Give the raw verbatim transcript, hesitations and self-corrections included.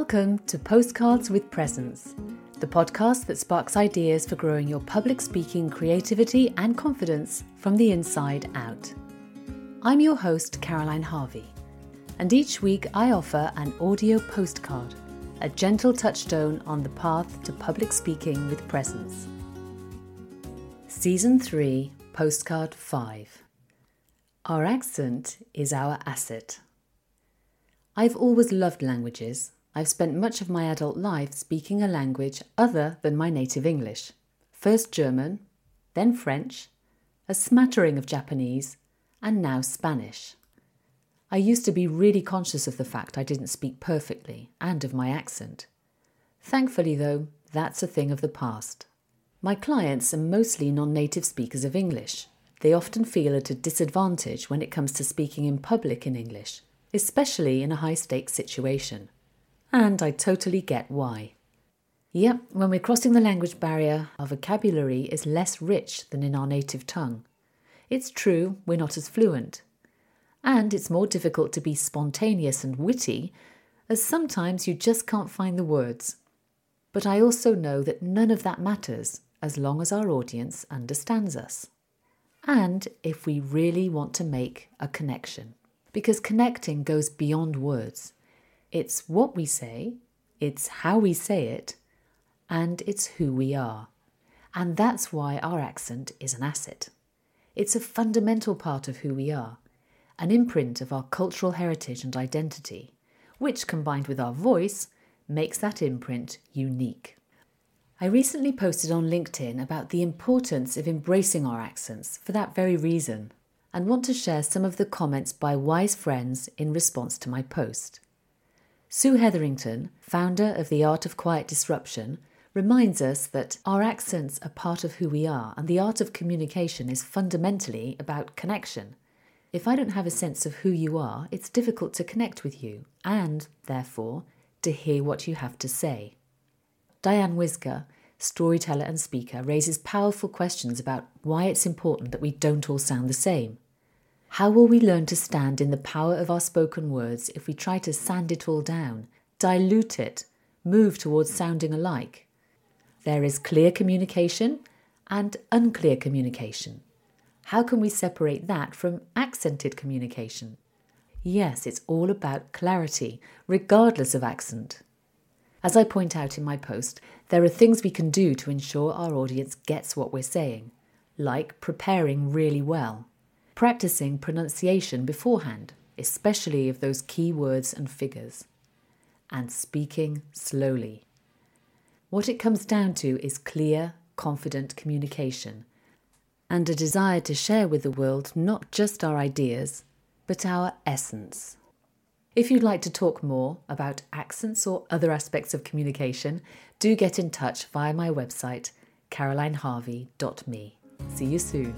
Welcome to Postcards with Presence, the podcast that sparks ideas for growing your public speaking creativity and confidence from the inside out. I'm your host, Caroline Harvey, and each week I offer an audio postcard, a gentle touchstone on the path to public speaking with presence. Season three, Postcard five. Our accent is our asset. I've always loved languages. I've spent much of my adult life speaking a language other than my native English. First German, then French, a smattering of Japanese, and now Spanish. I used to be really conscious of the fact I didn't speak perfectly and of my accent. Thankfully, though, that's a thing of the past. My clients are mostly non-native speakers of English. They often feel at a disadvantage when it comes to speaking in public in English, especially in a high-stakes situation. And I totally get why. Yep, when we're crossing the language barrier, our vocabulary is less rich than in our native tongue. It's true, we're not as fluent. And it's more difficult to be spontaneous and witty, as sometimes you just can't find the words. But I also know that none of that matters as long as our audience understands us. And if we really want to make a connection. Because connecting goes beyond words. It's what we say, it's how we say it, and it's who we are. And that's why our accent is an asset. It's a fundamental part of who we are, an imprint of our cultural heritage and identity, which, combined with our voice, makes that imprint unique. I recently posted on LinkedIn about the importance of embracing our accents for that very reason, and want to share some of the comments by wise friends in response to my post. Sue Heatherington, founder of The Art of Quiet Disruption, reminds us that our accents are part of who we are, and the art of communication is fundamentally about connection. If I don't have a sense of who you are, it's difficult to connect with you, and, therefore, to hear what you have to say. Diane Wyzga, storyteller and speaker, raises powerful questions about why it's important that we don't all sound the same. How will we learn to stand in the power of our spoken words if we try to sand it all down, dilute it, move towards sounding alike? There is clear communication and unclear communication. How can we separate that from accented communication? Yes, it's all about clarity, regardless of accent. As I point out in my post, there are things we can do to ensure our audience gets what we're saying, like preparing really well, practicing pronunciation beforehand, especially of those key words and figures, and speaking slowly. What it comes down to is clear, confident communication, and a desire to share with the world not just our ideas, but our essence. If you'd like to talk more about accents or other aspects of communication, do get in touch via my website, caroline harvey dot me. See you soon.